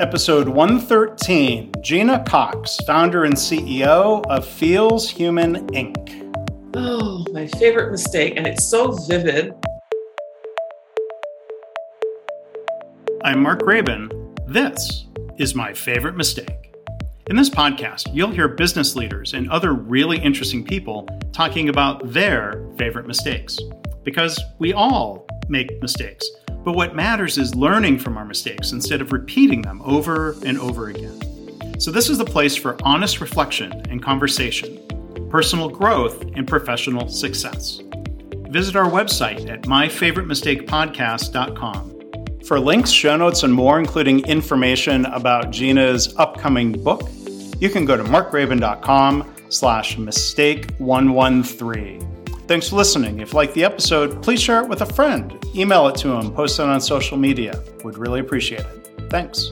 Episode 113, Gena Cox, founder and CEO of Feels Human, Inc. Oh, my favorite mistake, and it's so vivid. I'm Mark Rabin. This is My Favorite Mistake. In this podcast, you'll hear business leaders and other really interesting people talking about their favorite mistakes, because we all make mistakes. But what matters is learning from our mistakes instead of repeating them over and over again. So this is the place for honest reflection and conversation, personal growth and professional success. Visit our website at myfavoritemistakepodcast.com. For links, show notes, and more, including information about Gena's upcoming book, you can go to markraven.com/mistake113. Thanks for listening. If you liked the episode, please share it with a friend. Email it to him, post it on social media. We'd really appreciate it. Thanks.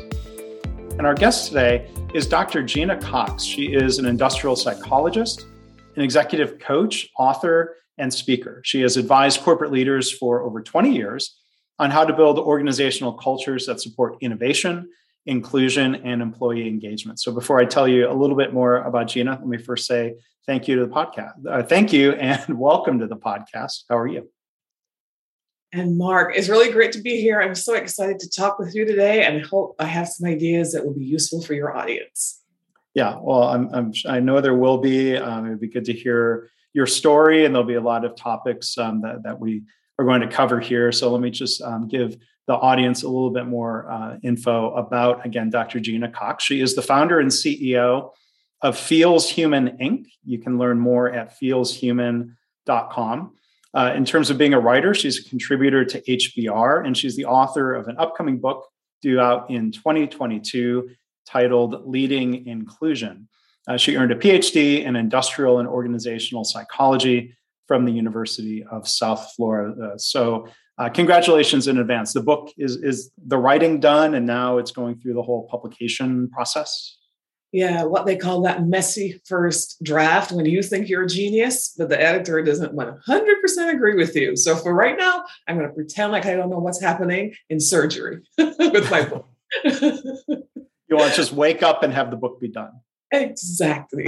And our guest today is Dr. Gena Cox. She is an industrial psychologist, an executive coach, author, and speaker. She has advised corporate leaders for over 20 years on how to build organizational cultures that support innovation, inclusion, and employee engagement. So before I tell you a little bit more about Gena, let me first say thank you to the podcast. Thank you and welcome to the podcast. How are you? And Mark, it's really great to be here. I'm so excited to talk with you today, and hope I have some ideas that will be useful for your audience. Yeah, well, I know there will be. It'd be good to hear your story, and there'll be a lot of topics that we are going to cover here. So let me just give the audience a little bit more info about, again, Dr. Gena Cox. She is the founder and CEO of Feels Human, Inc. You can learn more at feelshuman.com. In terms of being a writer, she's a contributor to HBR, and she's the author of an upcoming book due out in 2022 titled Leading Inclusion. She earned a PhD in industrial and organizational psychology from the University of South Florida. So congratulations in advance. The book is the writing done, and now it's going through the whole publication process. Yeah, what they call that messy first draft when you think you're a genius, but the editor doesn't 100% agree with you. So for right now, I'm going to pretend like I don't know what's happening in surgery with my book. You want to just wake up and have the book be done. Exactly.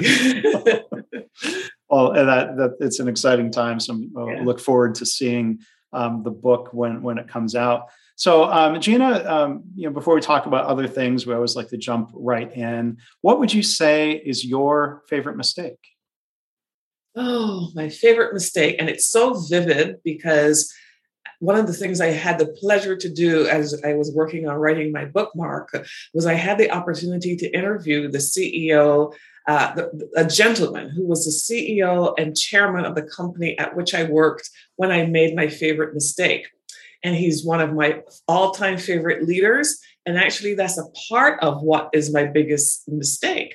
Well, and that it's an exciting time. So I look forward to seeing the book when it comes out. So Gena, before we talk about other things, we always like to jump right in. What would you say is your favorite mistake? Oh, my favorite mistake. And it's so vivid because one of the things I had the pleasure to do as I was working on writing my book, Mark, was I had the opportunity to interview the CEO, a gentleman who was the CEO and chairman of the company at which I worked when I made my favorite mistake. And he's one of my all-time favorite leaders. And actually, that's a part of what is my biggest mistake,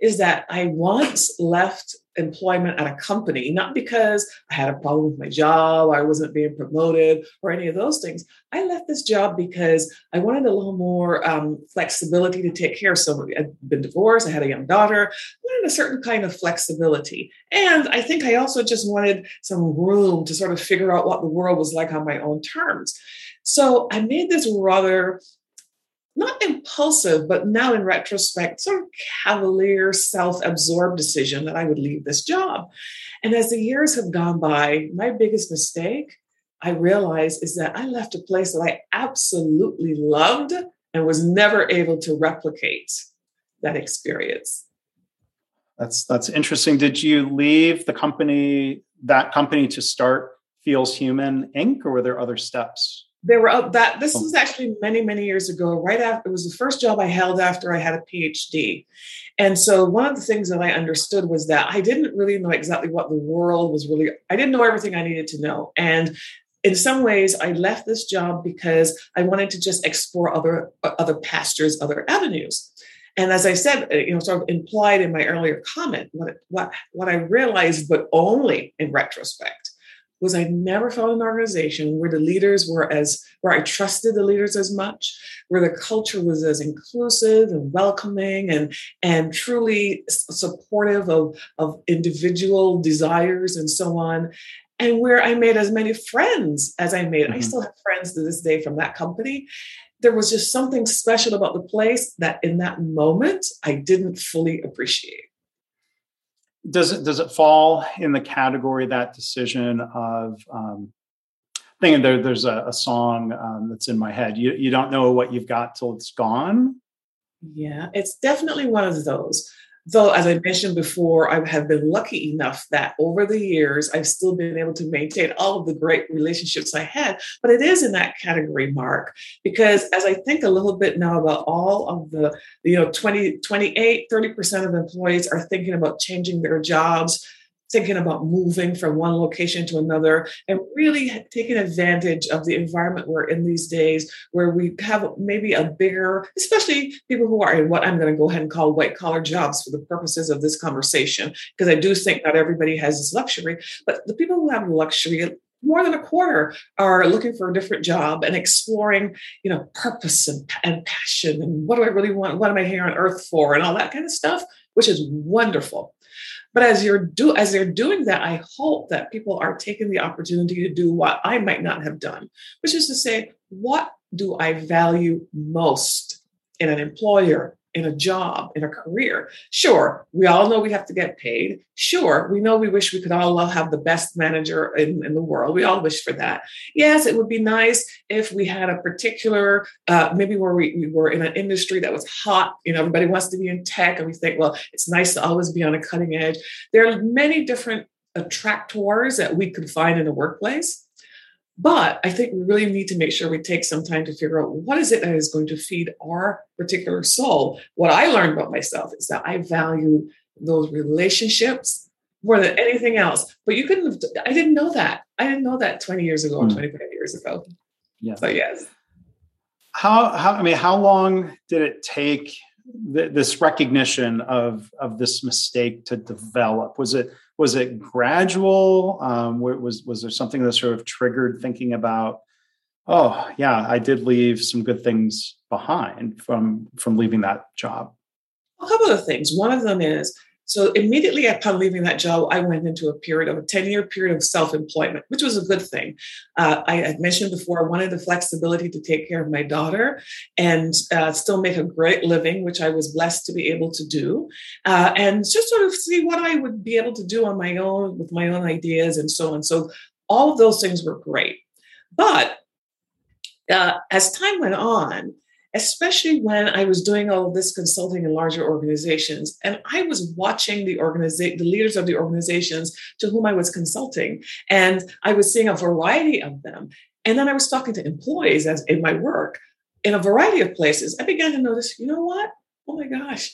is that I once left employment at a company, not because I had a problem with my job, I wasn't being promoted or any of those things. I left this job because I wanted a little more flexibility to take care of somebody. I'd been divorced. I had a young daughter. I wanted a certain kind of flexibility. And I think I also just wanted some room to sort of figure out what the world was like on my own terms. So I made this rather not impulsive, but now in retrospect, sort of cavalier, self-absorbed decision that I would leave this job. And as the years have gone by, my biggest mistake, I realized, is that I left a place that I absolutely loved and was never able to replicate that experience. That's interesting. Did you leave that company to start Feels Human, Inc., or were there other steps? They were up that this was actually many, many years ago, right after it was the first job I held after I had a PhD. And so one of the things that I understood was that I didn't really know exactly what the world was really. I didn't know everything I needed to know. And in some ways, I left this job because I wanted to just explore other pastures, other avenues. And as I said, sort of implied in my earlier comment, what I realized, but only in retrospect, was I never found an organization where I trusted the leaders as much, where the culture was as inclusive and welcoming and truly supportive of individual desires and so on, and where I made as many friends as I made. Mm-hmm. I still have friends to this day from that company. there was just something special about the place that in that moment, I didn't fully appreciate. Does it fall in the category, that decision of, thinking there's a song that's in my head, you don't know what you've got till it's gone? Yeah, it's definitely one of those. Though, as I mentioned before, I have been lucky enough that over the years, I've still been able to maintain all of the great relationships I had. But it is in that category, Mark, because as I think a little bit now about all of the, 30% of employees are thinking about changing their jobs, thinking about moving from one location to another, and really taking advantage of the environment we're in these days, where we have maybe a bigger, especially people who are in what I'm going to go ahead and call white collar jobs for the purposes of this conversation, because I do think not everybody has this luxury, but the people who have luxury, more than a quarter are looking for a different job and exploring, purpose and passion and what do I really want? What am I here on earth for? And all that kind of stuff, which is wonderful. But as they're doing that, I hope that people are taking the opportunity to do what I might not have done, which is to say, what do I value most in an employer, in a job, in a career? Sure, we all know we have to get paid. Sure, we know we wish we could all have the best manager in the world. We all wish for that. Yes, it would be nice if we had a particular, maybe where we were in an industry that was hot. Everybody wants to be in tech, and we think, well, it's nice to always be on a cutting edge. There are many different attractors that we could find in the workplace. But I think we really need to make sure we take some time to figure out what is it that is going to feed our particular soul. What I learned about myself is that I value those relationships more than anything else. But I didn't know that. I didn't know that 20 years ago, 25 years ago. Yeah. So yes. How long did it take this recognition of this mistake to develop? Was it gradual? Was there something that sort of triggered thinking about, oh yeah, I did leave some good things behind from leaving that job? A couple of things. One of them is, so immediately upon leaving that job, I went into a 10-year period of self-employment, which was a good thing. I had mentioned before, I wanted the flexibility to take care of my daughter and still make a great living, which I was blessed to be able to do, and just sort of see what I would be able to do on my own with my own ideas and so on. So all of those things were great. But as time went on, especially when I was doing all of this consulting in larger organizations, and I was watching the leaders of the organizations to whom I was consulting, and I was seeing a variety of them. And then I was talking to employees as in my work in a variety of places. I began to notice, you know what? Oh my gosh,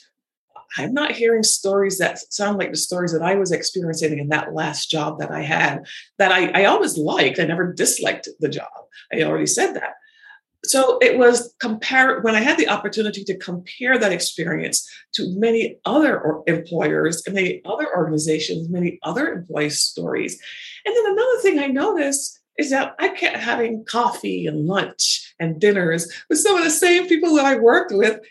I'm not hearing stories that sound like the stories that I was experiencing in that last job that I had, that I always liked. I never disliked the job. I already said that. So it was when I had the opportunity to compare that experience to many other employers and many other organizations, many other employee stories. And then another thing I noticed is that I kept having coffee and lunch and dinners with some of the same people that I worked with,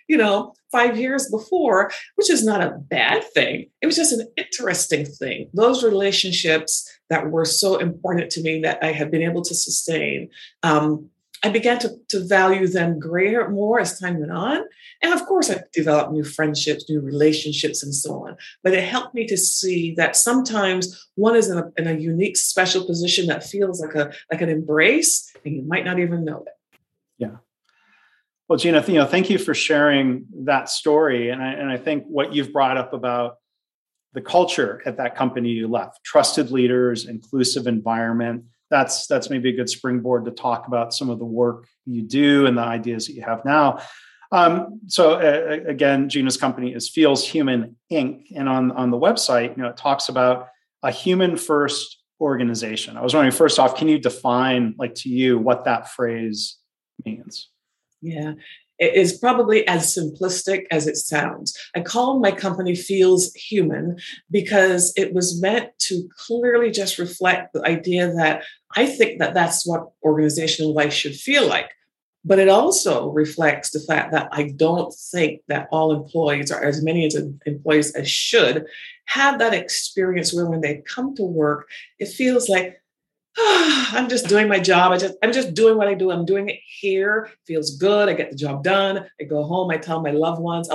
5 years before, which is not a bad thing. It was just an interesting thing. Those relationships that were so important to me that I had been able to sustain, I began to value them more as time went on. And of course, I developed new friendships, new relationships, and so on. But it helped me to see that sometimes one is in a unique, special position that feels like an embrace, and you might not even know it. Yeah. Well, Gena, thank you for sharing that story. And I think what you've brought up about the culture at that company you left, trusted leaders, inclusive environment, that's maybe a good springboard to talk about some of the work you do and the ideas that you have now. Again, Gena's company is Feels Human, Inc. And on the website, it talks about a human-first organization. I was wondering, first off, can you define, to you, what that phrase means? Yeah. It is probably as simplistic as it sounds. I call my company Feels Human because it was meant to clearly just reflect the idea that I think that that's what organizational life should feel like. But it also reflects the fact that I don't think that all employees, or as many employees as should, have that experience where when they come to work, it feels like I'm just doing my job. I'm just doing what I do. I'm doing it here. Feels good. I get the job done. I go home. I tell my loved ones.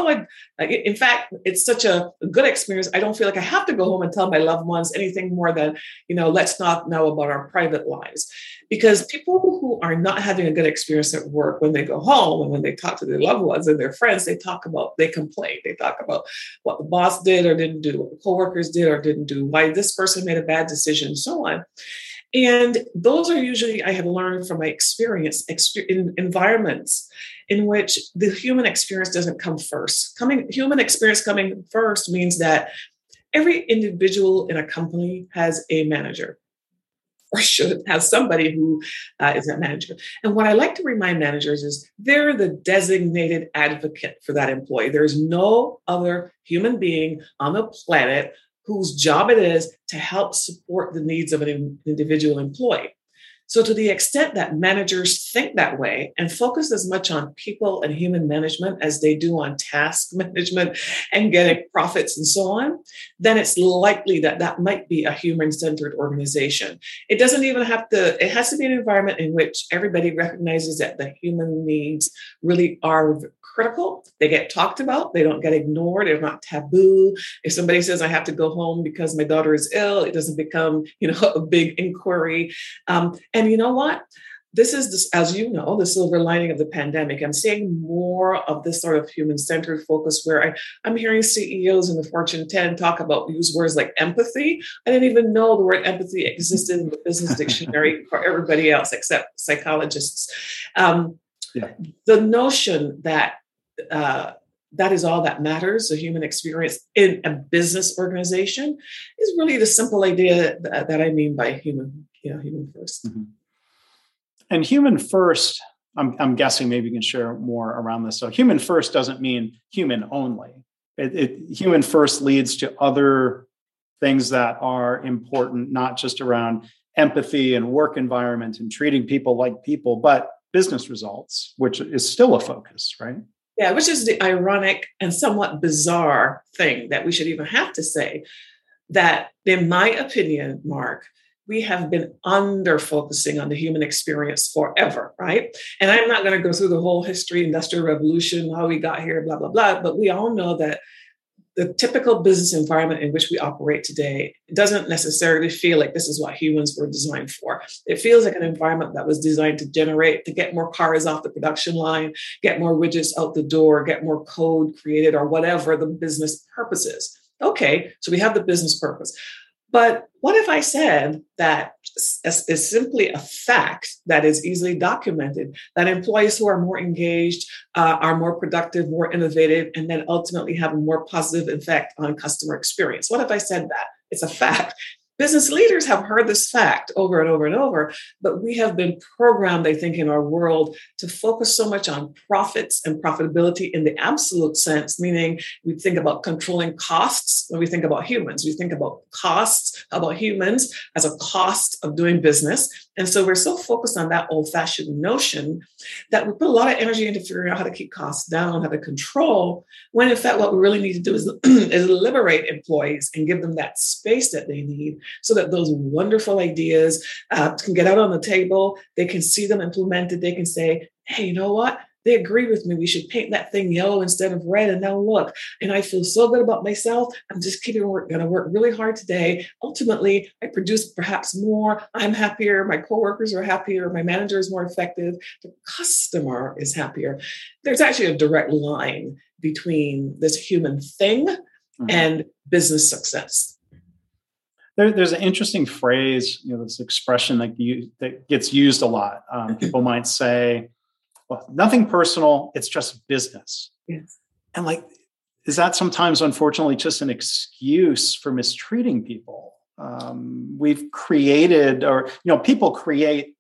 In fact, it's such a good experience. I don't feel like I have to go home and tell my loved ones anything more than, let's not know about our private lives. Because people who are not having a good experience at work, when they go home and when they talk to their loved ones and their friends, they complain. They talk about what the boss did or didn't do, what the coworkers did or didn't do, why this person made a bad decision, so on. And those are usually, I have learned from my experience, in environments in which the human experience doesn't come first. Human experience coming first means that every individual in a company has a manager, or should have somebody who is a manager. And what I like to remind managers is they're the designated advocate for that employee. There's no other human being on the planet whose job it is to help support the needs of an individual employee. So to the extent that managers think that way and focus as much on people and human management as they do on task management and getting profits and so on, then it's likely that might be a human-centered organization. It doesn't even have to, it has to be an environment in which everybody recognizes that the human needs really are critical. They get talked about. They don't get ignored. They're not taboo. If somebody says, I have to go home because my daughter is ill, it doesn't become, a big inquiry. And you know what? This is, as you know, the silver lining of the pandemic. I'm seeing more of this sort of human-centered focus where I'm hearing CEOs in the Fortune 10 talk about, use words like empathy. I didn't even know the word empathy existed in the business dictionary for everybody else except psychologists. The notion that that is all that matters, the human experience in a business organization, is really the simple idea that I mean by human first. Mm-hmm. And human first, I'm guessing maybe you can share more around this. So human first doesn't mean human only. Human first leads to other things that are important, not just around empathy and work environment and treating people like people, but business results, which is still a focus, right? Yeah, which is the ironic and somewhat bizarre thing that we should even have to say that, in my opinion, Mark, we have been under-focusing on the human experience forever, right? And I'm not going to go through the whole history, Industrial Revolution, how we got here, blah, blah, blah. But we all know that the typical business environment in which we operate today doesn't necessarily feel like this is what humans were designed for. It feels like an environment that was designed to get more cars off the production line, get more widgets out the door, get more code created, or whatever the business purpose is. Okay, so we have the business purpose. But what if I said that is simply a fact that is easily documented, that employees who are more engaged are more productive, more innovative, and then ultimately have a more positive effect on customer experience? What if I said that? It's a fact. Business leaders have heard this fact over and over and over, but we have been programmed, I think, in our world to focus so much on profits and profitability in the absolute sense, meaning we think about controlling costs when we think about humans. We think about costs, about humans as a cost of doing business. And so we're so focused on that old-fashioned notion that we put a lot of energy into figuring out how to keep costs down, how to control, when in fact what we really need to do is liberate employees and give them that space that they need, so that those wonderful ideas can get out on the table. They can see them implemented. They can say, hey, you know what? They agree with me. We should paint that thing yellow instead of red. And now look, and I feel so good about myself. I'm just going to work really hard today. Ultimately, I produce perhaps more. I'm happier. My coworkers are happier. My manager is more effective. The customer is happier. There's actually a direct line between this human thing and business success. There's an interesting phrase, this expression that gets used a lot. People might say, well, nothing personal, it's just business. Yes. And is that sometimes, unfortunately, just an excuse for mistreating people? We've created, people create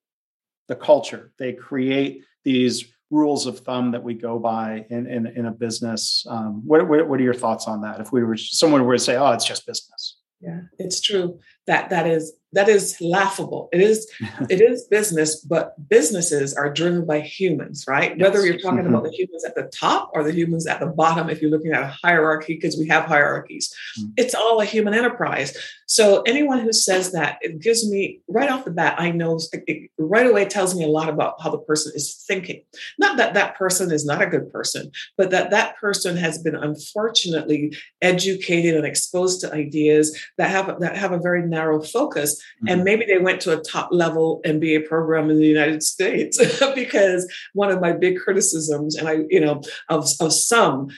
the culture. They create these rules of thumb that we go by in a business. What are your thoughts on that? If someone were to say, oh, it's just business. Yeah, it's true that is That is laughable. It is business, but businesses are driven by humans, right? Yes. Whether you're talking about the humans at the top or the humans at the bottom, if you're looking at a hierarchy, because we have hierarchies, it's all a human enterprise. So anyone who says that, it gives me right off the bat, I know it right away tells me a lot about how the person is thinking. Not that that person is not a good person, but that that person has been unfortunately educated and exposed to ideas that have a very narrow focus. And maybe they went to a top level MBA program in the United States because one of my big criticisms, and of some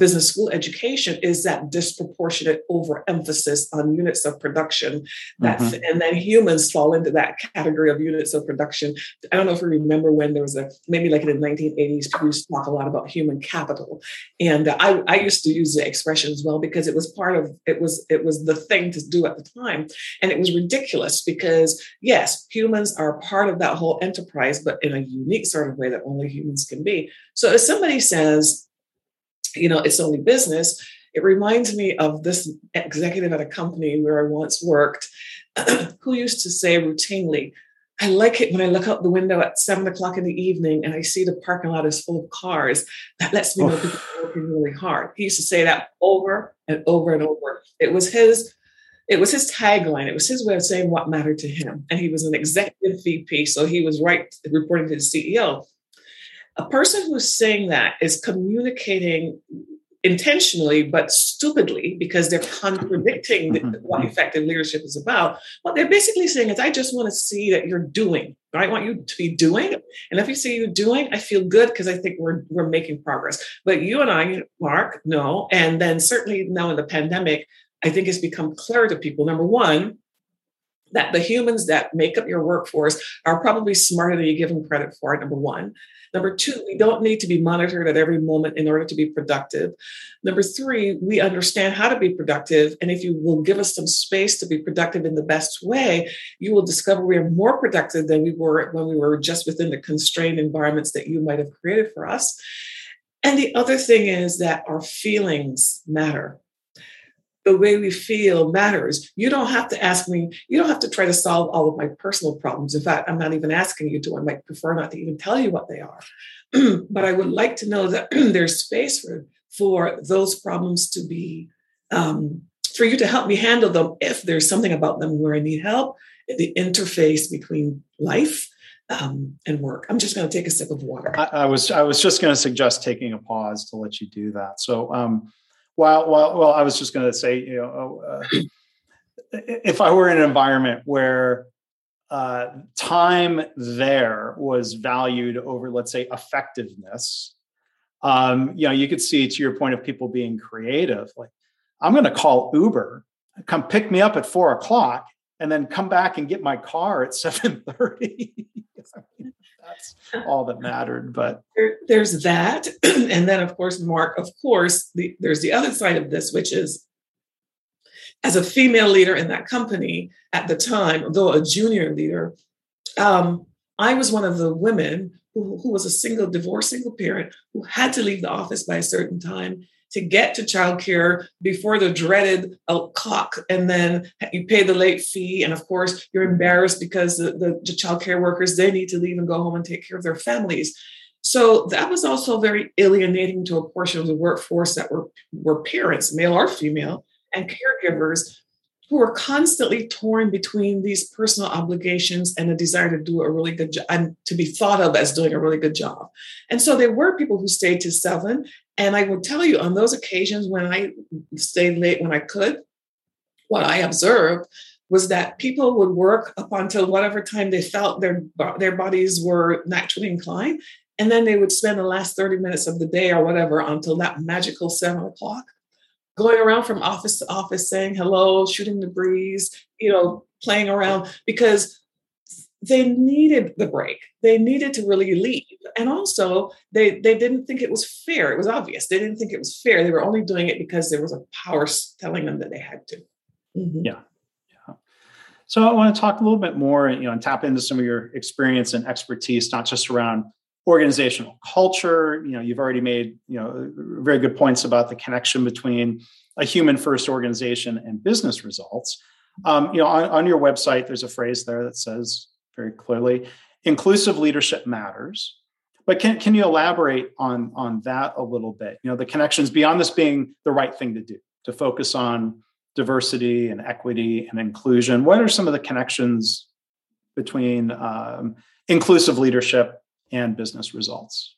business school education, is that disproportionate overemphasis on units of production. And then humans fall into that category of units of production. I don't know if you remember when there was maybe in the 1980s, people used to talk a lot about human capital. And I used to use the expression as well, because it was it was the thing to do at the time. And it was ridiculous because yes, humans are part of that whole enterprise, but in a unique sort of way that only humans can be. So if somebody says, it's only business, it reminds me of this executive at a company where I once worked who used to say routinely, I like it when I look out the window at 7:00 in the evening and I see the parking lot is full of cars. That lets me know people are working really hard. He used to say that over and over and over. It was his tagline. It was his way of saying what mattered to him. And he was an executive VP. So he was reporting to the CEO. A person who's saying that is communicating intentionally, but stupidly, because they're contradicting what effective leadership is about. What they're basically saying is, I just want to see that you're doing. I want you to be doing. And if you see you doing, I feel good because I think we're making progress. But you and I, Mark, no. And then certainly now in the pandemic, I think it's become clear to people, number one, that the humans that make up your workforce are probably smarter than you give them credit for, number one. Number two, we don't need to be monitored at every moment in order to be productive. Number three, we understand how to be productive. And if you will give us some space to be productive in the best way, you will discover we are more productive than we were when we were just within the constrained environments that you might have created for us. And the other thing is that our feelings matter. The way we feel matters. You don't have to ask me. You don't have to try to solve all of my personal problems. In fact, I'm not even asking you to. I might prefer not to even tell you what they are. But I would like to know that there's space for those problems to be, for you to help me handle them if there's something about them where I need help, the interface between life and work. I'm just going to take a sip of water. I was just going to suggest taking a pause to let you do that. So, Well, I was just going to say, if I were in an environment where time there was valued over, let's say, effectiveness, you could see, to your point of people being creative, like, I'm going to call Uber, come pick me up at 4:00, and then come back and get my car at 7:30. That's all that mattered. But there's that. And then, of course, Mark, there's the other side of this, which is, as a female leader in that company at the time, although a junior leader, I was one of the women who was a single parent who had to leave the office by a certain time to get to childcare before the dreaded clock. And then you pay the late fee. And of course, you're embarrassed because the childcare workers, they need to leave and go home and take care of their families. So that was also very alienating to a portion of the workforce that were parents, male or female, and caregivers who were constantly torn between these personal obligations and a desire to do a really good job and to be thought of as doing a really good job. And so there were people who stayed to 7:00. And I will tell you, on those occasions when I stayed late when I could, what I observed was that people would work up until whatever time they felt their bodies were naturally inclined. And then they would spend the last 30 minutes of the day or whatever until that magical 7:00, going around from office to office saying hello, shooting the breeze, playing around, because they needed the break. They needed to really leave. And also, they didn't think it was fair. It was obvious. They didn't think it was fair. They were only doing it because there was a power telling them that they had to. Mm-hmm. Yeah. So I want to talk a little bit more and tap into some of your experience and expertise, not just around organizational culture. You've already made, very good points about the connection between a human-first organization and business results. On your website, there's a phrase there that says very clearly, inclusive leadership matters. But can you elaborate on that a little bit? You know, the connections beyond this being the right thing to do, to focus on diversity and equity and inclusion. What are some of the connections between inclusive leadership and business results?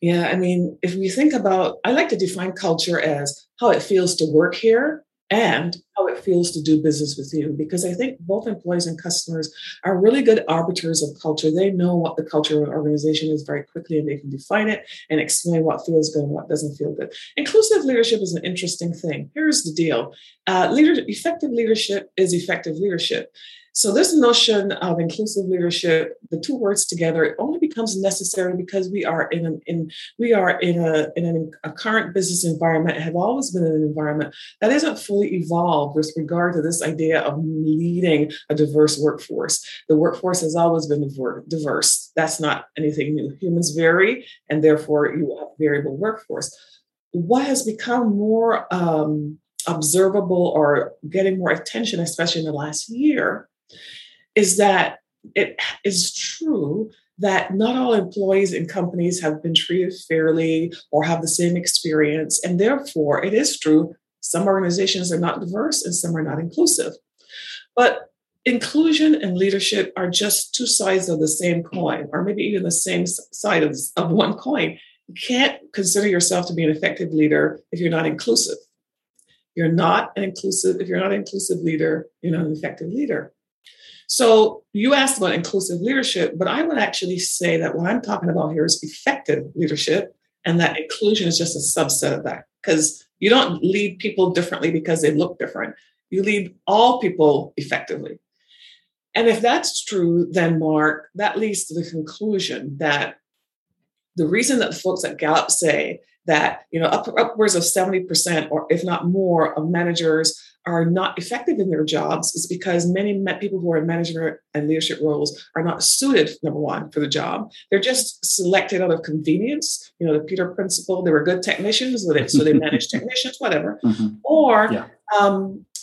Yeah, I mean, if we think about, I like to define culture as how it feels to work here and how it feels to do business with you, because I think both employees and customers are really good arbiters of culture. They know what the culture of an organization is very quickly, and they can define it and explain what feels good and what doesn't feel good. Inclusive leadership is an interesting thing. Here's the deal. Effective leadership is effective leadership. So this notion of inclusive leadership, the two words together, it only becomes necessary because we are in a current business environment, have always been in an environment that isn't fully evolved with regard to this idea of leading a diverse workforce. The workforce has always been diverse. That's not anything new. Humans vary, and therefore you have variable workforce. What has become more observable or getting more attention, especially in the last year, is that it is true that not all employees in companies have been treated fairly or have the same experience. And therefore, it is true, some organizations are not diverse and some are not inclusive. But inclusion and leadership are just two sides of the same coin, or maybe even the same side of one coin. You can't consider yourself to be an effective leader if you're not inclusive. You're not an inclusive, if you're not an inclusive leader, you're not an effective leader. So you asked about inclusive leadership, but I would actually say that what I'm talking about here is effective leadership, and that inclusion is just a subset of that, because you don't lead people differently because they look different. You lead all people effectively. And if that's true, then Mark, that leads to the conclusion that the reason that folks at Gallup say that, you know, upwards of 70% or if not more of managers are not effective in their jobs is because many people who are in management and leadership roles are not suited, number one, for the job. They're just selected out of convenience. You know, the Peter Principle, they were good technicians, so they managed technicians, whatever. Mm-hmm. Or yeah.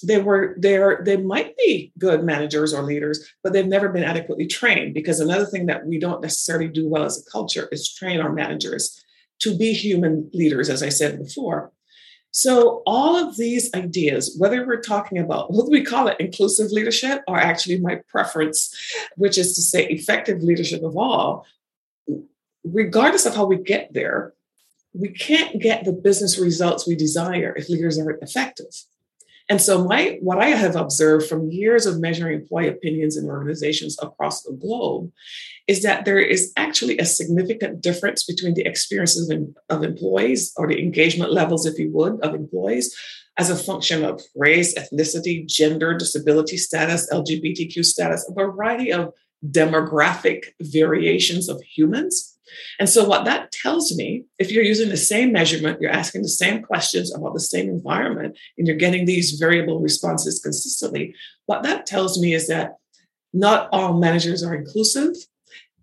They might be good managers or leaders, but they've never been adequately trained, because another thing that we don't necessarily do well as a culture is train our managers to be human leaders, as I said before. So all of these ideas, whether we're talking about, whether we call it inclusive leadership, or actually my preference, which is to say effective leadership of all, regardless of how we get there, we can't get the business results we desire if leaders aren't effective. And so what I have observed from years of measuring employee opinions in organizations across the globe is that there is actually a significant difference between the experiences of employees, or the engagement levels, if you would, of employees as a function of race, ethnicity, gender, disability status, LGBTQ status, a variety of demographic variations of humans. And so what that tells me, if you're using the same measurement, you're asking the same questions about the same environment, and you're getting these variable responses consistently, what that tells me is that not all managers are inclusive.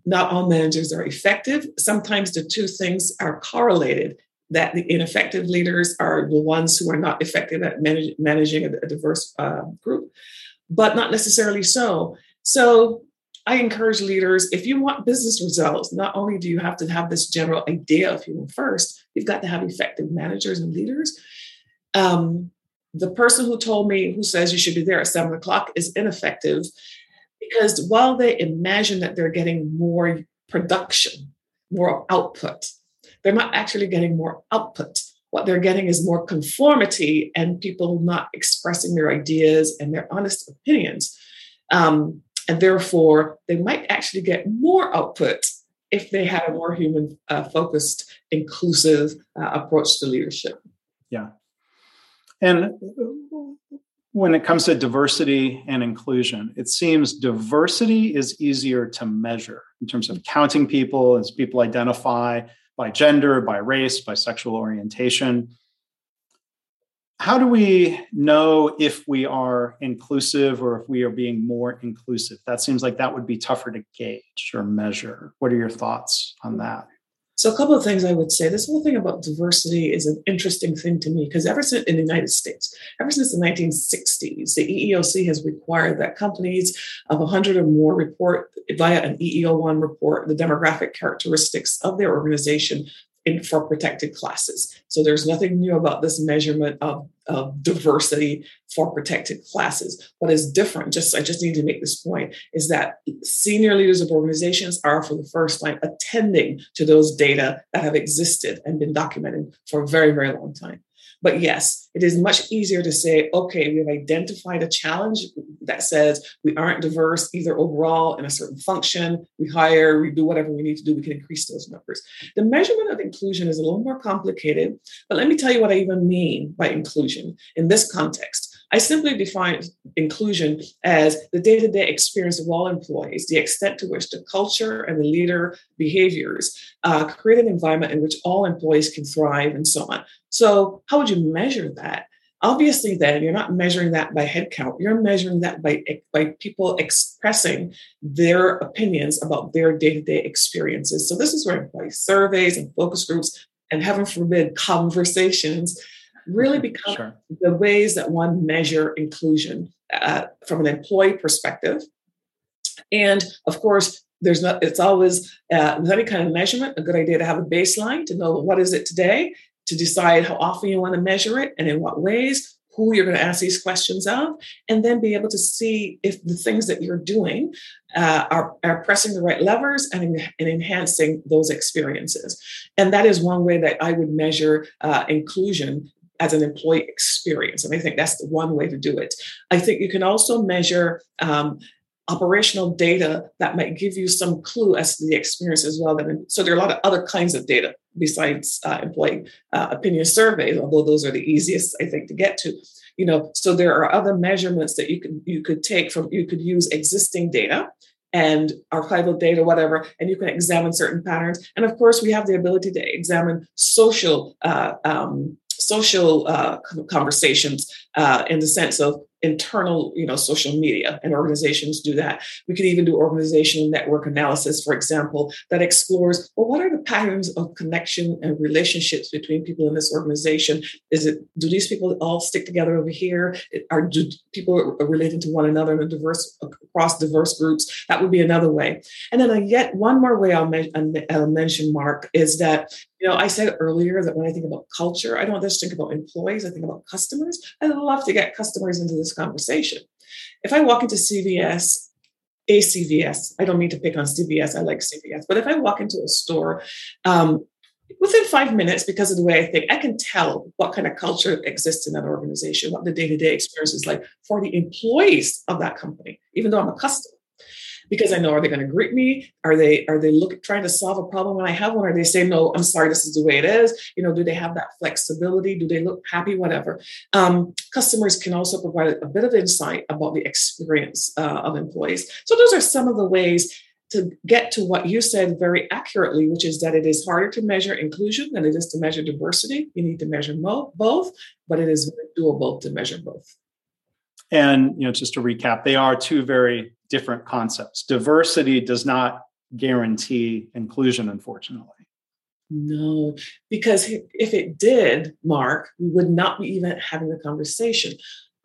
Not all managers are effective. Sometimes the two things are correlated, that the ineffective leaders are the ones who are not effective at managing a diverse group, but not necessarily so. So I encourage leaders, if you want business results, not only do you have to have this general idea of human first, you've got to have effective managers and leaders. The person who told me, who says you should be there at 7:00 is ineffective, because while they imagine that they're getting more production, more output, they're not actually getting more output. What they're getting is more conformity and people not expressing their ideas and their honest opinions. And therefore, they might actually get more output if they had a more human-focused, inclusive approach to leadership. Yeah. And when it comes to diversity and inclusion, it seems diversity is easier to measure in terms of counting people, as people identify by gender, by race, by sexual orientation. How do we know if we are inclusive or if we are being more inclusive? That seems like that would be tougher to gauge or measure. What are your thoughts on that? So a couple of things I would say. This whole thing about diversity is an interesting thing to me because ever since in the United States, ever since the 1960s, the EEOC has required that companies of 100 or more report via an EEO1 report the demographic characteristics of their organization for protected classes. So there's nothing new about this measurement of diversity for protected classes. What is different, I just need to make this point, is that senior leaders of organizations are for the first time attending to those data that have existed and been documented for a very, very long time. But yes, it is much easier to say, okay, we have identified a challenge that says we aren't diverse either overall in a certain function, we hire, we do whatever we need to do, we can increase those numbers. The measurement of inclusion is a little more complicated, but let me tell you what I even mean by inclusion in this context. I simply define inclusion as the day-to-day experience of all employees, the extent to which the culture and the leader behaviors create an environment in which all employees can thrive and so on. So how would you measure that? Obviously, then, you're not measuring that by headcount. You're measuring that by people expressing their opinions about their day-to-day experiences. So this is where employee surveys and focus groups and, heaven forbid, conversations really become the ways that one measure inclusion from an employee perspective. And, of course, it's always, with any kind of measurement, a good idea to have a baseline to know what is it today, to decide how often you want to measure it and in what ways, who you're going to ask these questions of, and then be able to see if the things that you're doing are pressing the right levers and enhancing those experiences. And that is one way that I would measure inclusion as an employee experience. And I think that's the one way to do it. I think you can also measure operational data that might give you some clue as to the experience as well. So there are a lot of other kinds of data besides employee opinion surveys, although those are the easiest, I think, to get to. You know, so there are other measurements that you could take from. You could use existing data and archival data, whatever, and you can examine certain patterns. And of course, we have the ability to examine social conversations in the sense of internal, social media, and organizations do that. We could even do organizational network analysis, for example, that explores, well, what are the patterns of connection and relationships between people in this organization? Do these people all stick together over here? Do people related to one another in across diverse groups? That would be another way. And then yet one more way I'll mention, Mark, is that, I said earlier that when I think about culture, I don't just think about employees, I think about customers. I love to get customers into this conversation. If I walk into CVS, I don't mean to pick on CVS, I like CVS, but if I walk into a store, within 5 minutes, because of the way I think, I can tell what kind of culture exists in that organization, what the day-to-day experience is like for the employees of that company, even though I'm a customer. Because I know, are they going to greet me? Are they trying to solve a problem when I have one? Are they saying, no, I'm sorry, this is the way it is? Do they have that flexibility? Do they look happy? Whatever. Customers can also provide a bit of insight about the experience of employees. So those are some of the ways to get to what you said very accurately, which is that it is harder to measure inclusion than it is to measure diversity. You need to measure both, but it is doable to measure both. And, just to recap, they are two very different concepts. Diversity does not guarantee inclusion, unfortunately. No, because if it did, Mark, we would not be even having the conversation.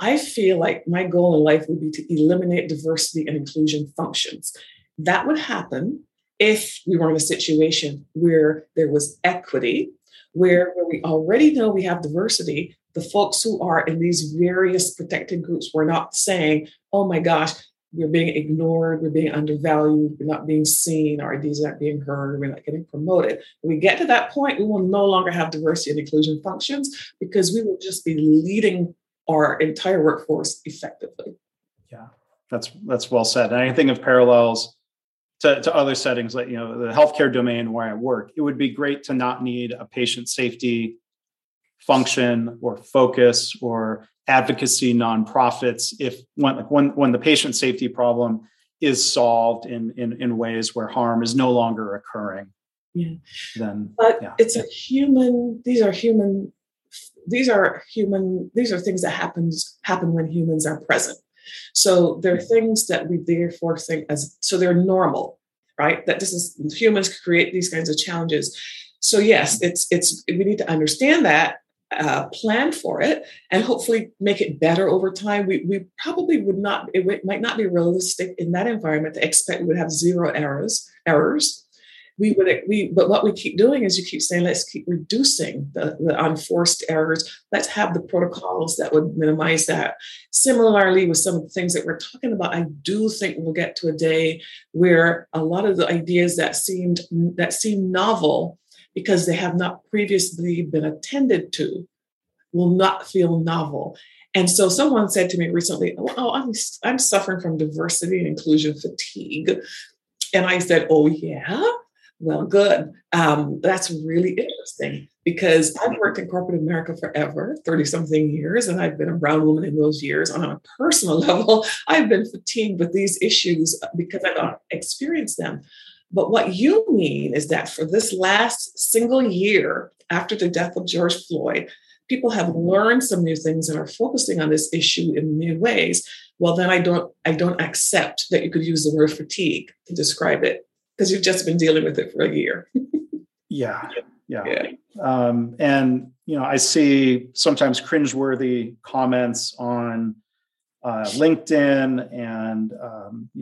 I feel like my goal in life would be to eliminate diversity and inclusion functions. That would happen if we were in a situation where there was equity, where we already know we have diversity. The folks who are in these various protected groups were not saying, oh my gosh, we're being ignored, we're being undervalued, we're not being seen, our ideas aren't being heard, we're not getting promoted. When we get to that point, we will no longer have diversity and inclusion functions because we will just be leading our entire workforce effectively. Yeah, that's well said. And I think of parallels to other settings like, the healthcare domain where I work. It would be great to not need a patient safety function or focus or advocacy nonprofits if when the patient safety problem is solved in ways where harm is no longer occurring. Yeah. These are things that happen when humans are present. So they're normal. right? That this is, humans create these kinds of challenges. So yes, it's we need to understand that, plan for it, and hopefully make it better over time. We probably would not, it might not be realistic in that environment to expect we would have zero errors. But what we keep doing is you keep saying, let's keep reducing the unforced errors. Let's have the protocols that would minimize that. Similarly, with some of the things that we're talking about, I do think we'll get to a day where a lot of the ideas that seem novel because they have not previously been attended to will not feel novel. And so someone said to me recently, oh, I'm suffering from diversity and inclusion fatigue. And I said, oh, yeah. Well, good. That's really interesting because I've worked in corporate America forever, 30-something years, and I've been a brown woman in those years. On a personal level, I've been fatigued with these issues because I don't experience them. But what you mean is that for this last single year after the death of George Floyd, people have learned some new things and are focusing on this issue in new ways. Well, then I don't accept that you could use the word fatigue to describe it, because you've just been dealing with it for a year. Yeah. And, I see sometimes cringeworthy comments on LinkedIn. And,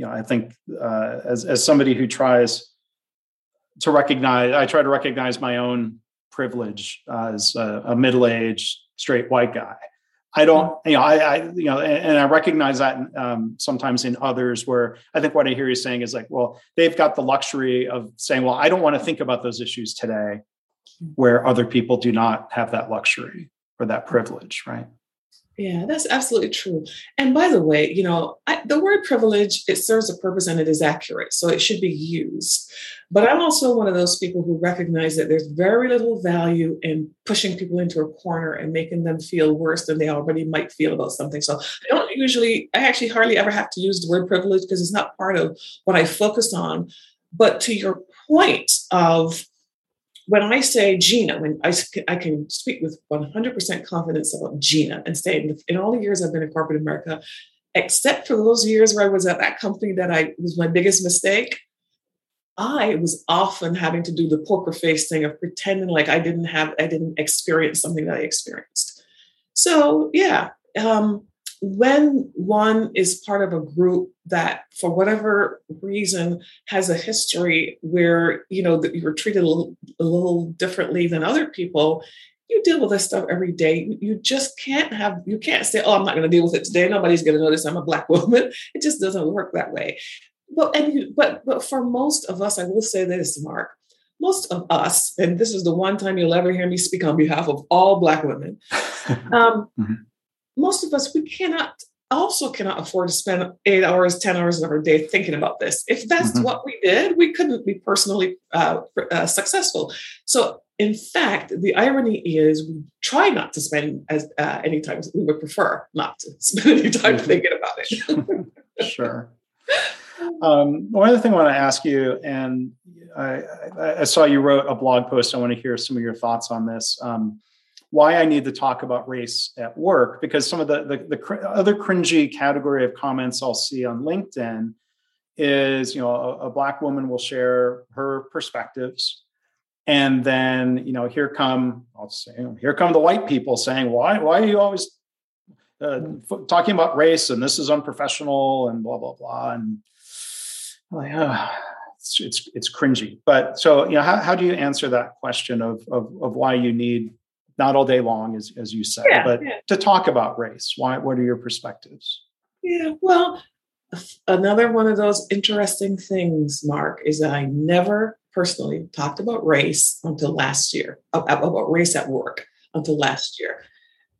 I think as somebody who tries to recognize my own privilege as a middle-aged straight white guy. I recognize that sometimes in others, where I think what I hear you saying is like, well, they've got the luxury of saying, well, I don't want to think about those issues today, where other people do not have that luxury or that privilege, right? Yeah, that's absolutely true. And by the way, the word privilege, it serves a purpose and it is accurate. So it should be used. But I'm also one of those people who recognize that there's very little value in pushing people into a corner and making them feel worse than they already might feel about something. So I actually hardly ever have to use the word privilege because it's not part of what I focus on. But to your point of, when I say Gena, when I can speak with 100% confidence about Gena and say, in all the years I've been in corporate America, except for those years where I was at that company that was my biggest mistake, I was often having to do the poker face thing of pretending like I didn't experience something that I experienced. So yeah, when one is part of a group that, for whatever reason, has a history where, that you were treated a little differently than other people, you deal with this stuff every day. You just can't say, oh, I'm not going to deal with it today. Nobody's going to notice I'm a Black woman. It just doesn't work that way. But for most of us, I will say this, Mark, most of us, and this is the one time you'll ever hear me speak on behalf of all Black women, mm-hmm. Most of us, we cannot afford to spend 8 hours, 10 hours of our day thinking about this. If that's mm-hmm. what we did, we couldn't be personally successful. So in fact, the irony is we try not to spend any time. We would prefer not to spend any time thinking about it. Sure. One other thing I want to ask you, and I saw you wrote a blog post. I want to hear some of your thoughts on this. Why I need to talk about race at work, because some of the other cringy category of comments I'll see on LinkedIn is, a Black woman will share her perspectives. And then, here come the white people saying, why are you always talking about race? And this is unprofessional and blah, blah, blah. And I'm like, it's cringy. But so, how do you answer that question of why you need, not all day long, as you said, but to talk about race? What are your perspectives? Yeah, well, another one of those interesting things, Mark, is that I never personally talked about race until last year, about race at work until last year,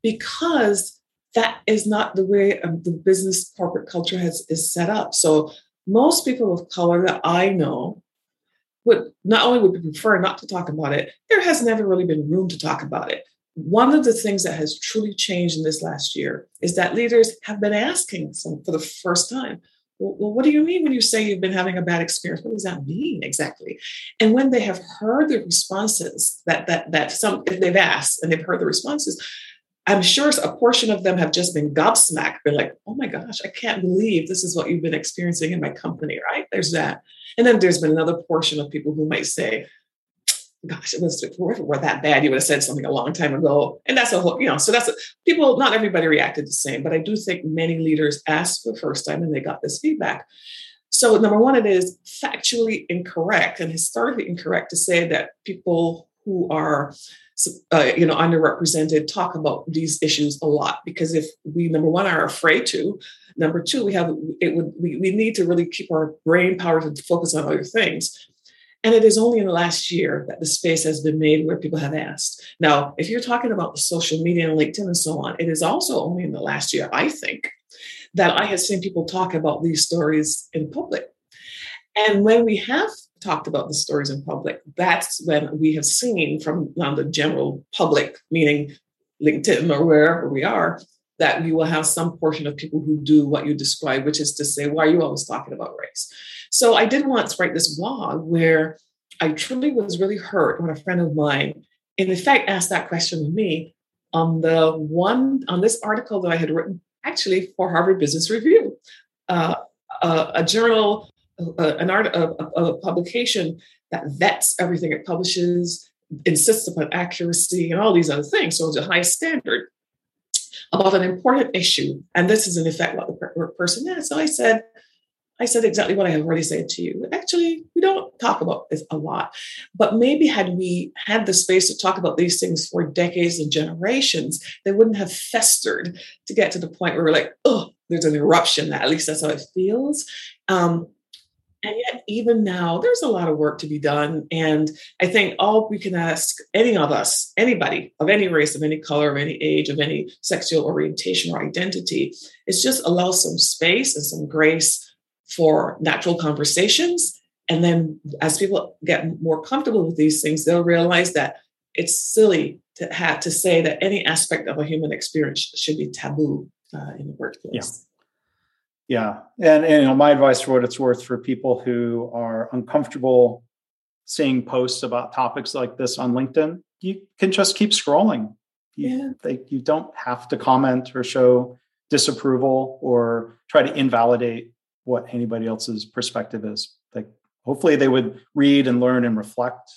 because that is not the way the business corporate culture is set up. So most people of color that I know would prefer not to talk about it, there has never really been room to talk about it. One of the things that has truly changed in this last year is that leaders have been asking for the first time, well, what do you mean when you say you've been having a bad experience? What does that mean exactly? And when they have heard the responses that if they've asked and they've heard the responses, I'm sure a portion of them have just been gobsmacked. They're like, oh my gosh, I can't believe this is what you've been experiencing in my company, right? There's that. And then there's been another portion of people who might say, gosh, it was were that bad, you would have said something a long time ago. And that's a whole, so that's people, not everybody reacted the same, but I do think many leaders asked for the first time and they got this feedback. So number one, it is factually incorrect and historically incorrect to say that people who are underrepresented talk about these issues a lot, because if we, number one, are afraid to, number two, we need to really keep our brain power to focus on other things. And it is only in the last year that the space has been made where people have asked. Now, if you're talking about social media and LinkedIn and so on, it is also only in the last year, I think, that I have seen people talk about these stories in public. And when we have talked about the stories in public, that's when we have seen from the general public, meaning LinkedIn or wherever we are, that you will have some portion of people who do what you describe, which is to say, why are you always talking about race? So I did once write this blog where I truly was really hurt when a friend of mine, in effect, asked that question of me on this article that I had written actually for Harvard Business Review, a journal, a publication that vets everything it publishes, insists upon accuracy and all these other things. So it's a high standard about an important issue. And this is in effect what the person is. So I said exactly what I have already said to you. Actually, we don't talk about this a lot, but maybe had we had the space to talk about these things for decades and generations, they wouldn't have festered to get to the point where we're like, oh, there's an eruption. At least that's how it feels. And yet even now there's a lot of work to be done. And I think all we can ask any of us, anybody of any race, of any color, of any age, of any sexual orientation or identity, is just allow some space and some grace for natural conversations. And then as people get more comfortable with these things, they'll realize that it's silly to have to say that any aspect of a human experience should be taboo in the workplace. Yeah. And my advice, for what it's worth, for people who are uncomfortable seeing posts about topics like this on LinkedIn, you can just keep scrolling. You don't have to comment or show disapproval or try to invalidate what anybody else's perspective is. Like, hopefully they would read and learn and reflect,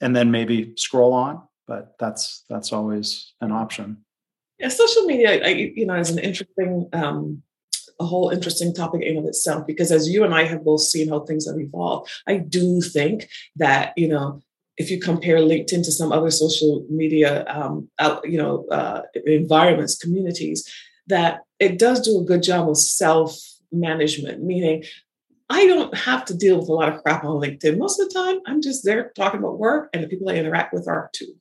and then maybe scroll on. But that's always an option. Yeah, social media, is an interesting, a whole interesting topic in and of itself, because as you and I have both seen how things have evolved, I do think that if you compare LinkedIn to some other social media, environments, communities, that it does do a good job of self-management, meaning I don't have to deal with a lot of crap on LinkedIn. Most of the time, I'm just there talking about work, and the people I interact with are too.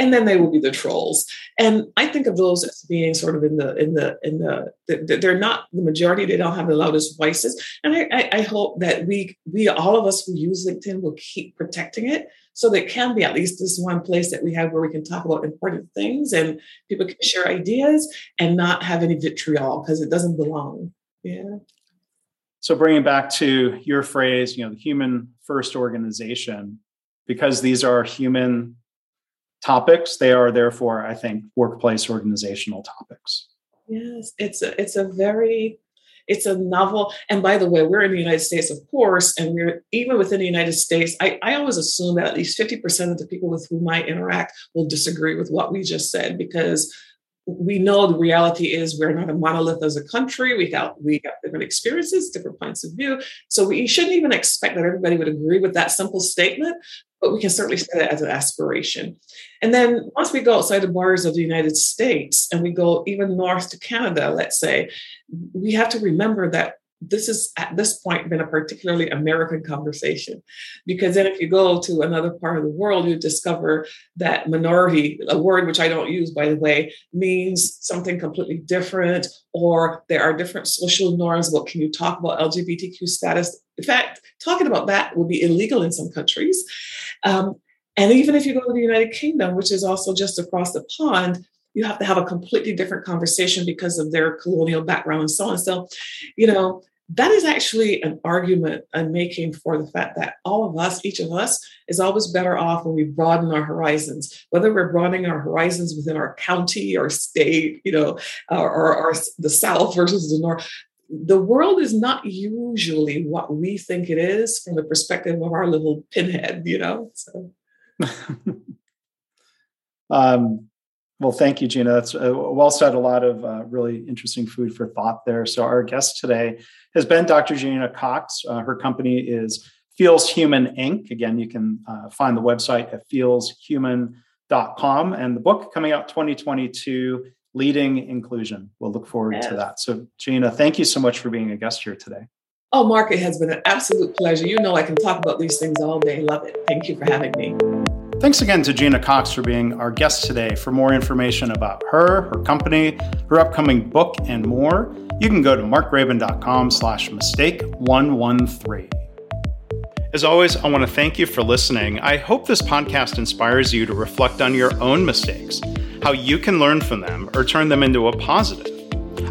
And then they will be the trolls. And I think of those as being sort of they're not the majority. They don't have the loudest voices. And I hope that we all of us who use LinkedIn will keep protecting it, so that it can be at least this one place that we have where we can talk about important things and people can share ideas and not have any vitriol, because it doesn't belong. Yeah. So bringing back to your phrase, the human first organization, because these are human topics, they are therefore, I think, workplace organizational topics. Yes, it's a novel. And by the way, we're in the United States, of course, and we're even within the United States, I always assume that at least 50% of the people with whom I interact will disagree with what we just said, because we know the reality is we're not a monolith as a country. We got different experiences, different points of view. So we shouldn't even expect that everybody would agree with that simple statement, but we can certainly set it as an aspiration. And then once we go outside the borders of the United States and we go even north to Canada, let's say, we have to remember that this is, at this point, been a particularly American conversation, because then if you go to another part of the world, you discover that minority, a word which I don't use, by the way, means something completely different, or there are different social norms. What can you talk about LGBTQ status? In fact, talking about that will be illegal in some countries. And even if you go to the United Kingdom, which is also just across the pond, you have to have a completely different conversation because of their colonial background and so on. So, that is actually an argument I'm making for the fact that all of us, each of us, is always better off when we broaden our horizons, whether we're broadening our horizons within our county or state, or the South versus the North. The world is not usually what we think it is from the perspective of our little pinhead, So. Well, thank you, Gena. That's well said. A lot of really interesting food for thought there. So our guest today has been Dr. Gena Cox. Her company is Feels Human, Inc. Again, you can find the website at feelshuman.com, and the book coming out 2022, Leading Inclusion. We'll look forward to that. So Gena, thank you so much for being a guest here today. Oh, Mark, it has been an absolute pleasure. I can talk about these things all day. Love it. Thank you for having me. Thanks again to Gena Cox for being our guest today. For more information about her, her company, her upcoming book, and more, you can go to markgraben.com/mistake113. As always, I want to thank you for listening. I hope this podcast inspires you to reflect on your own mistakes, how you can learn from them or turn them into a positive.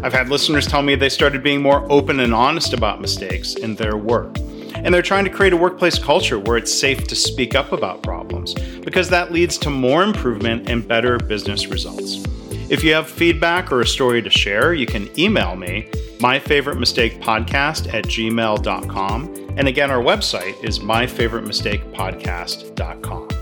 I've had listeners tell me they started being more open and honest about mistakes in their work. And they're trying to create a workplace culture where it's safe to speak up about problems, because that leads to more improvement and better business results. If you have feedback or a story to share, you can email me, myfavoritemistakepodcast@gmail.com. And again, our website is myfavoritemistakepodcast.com.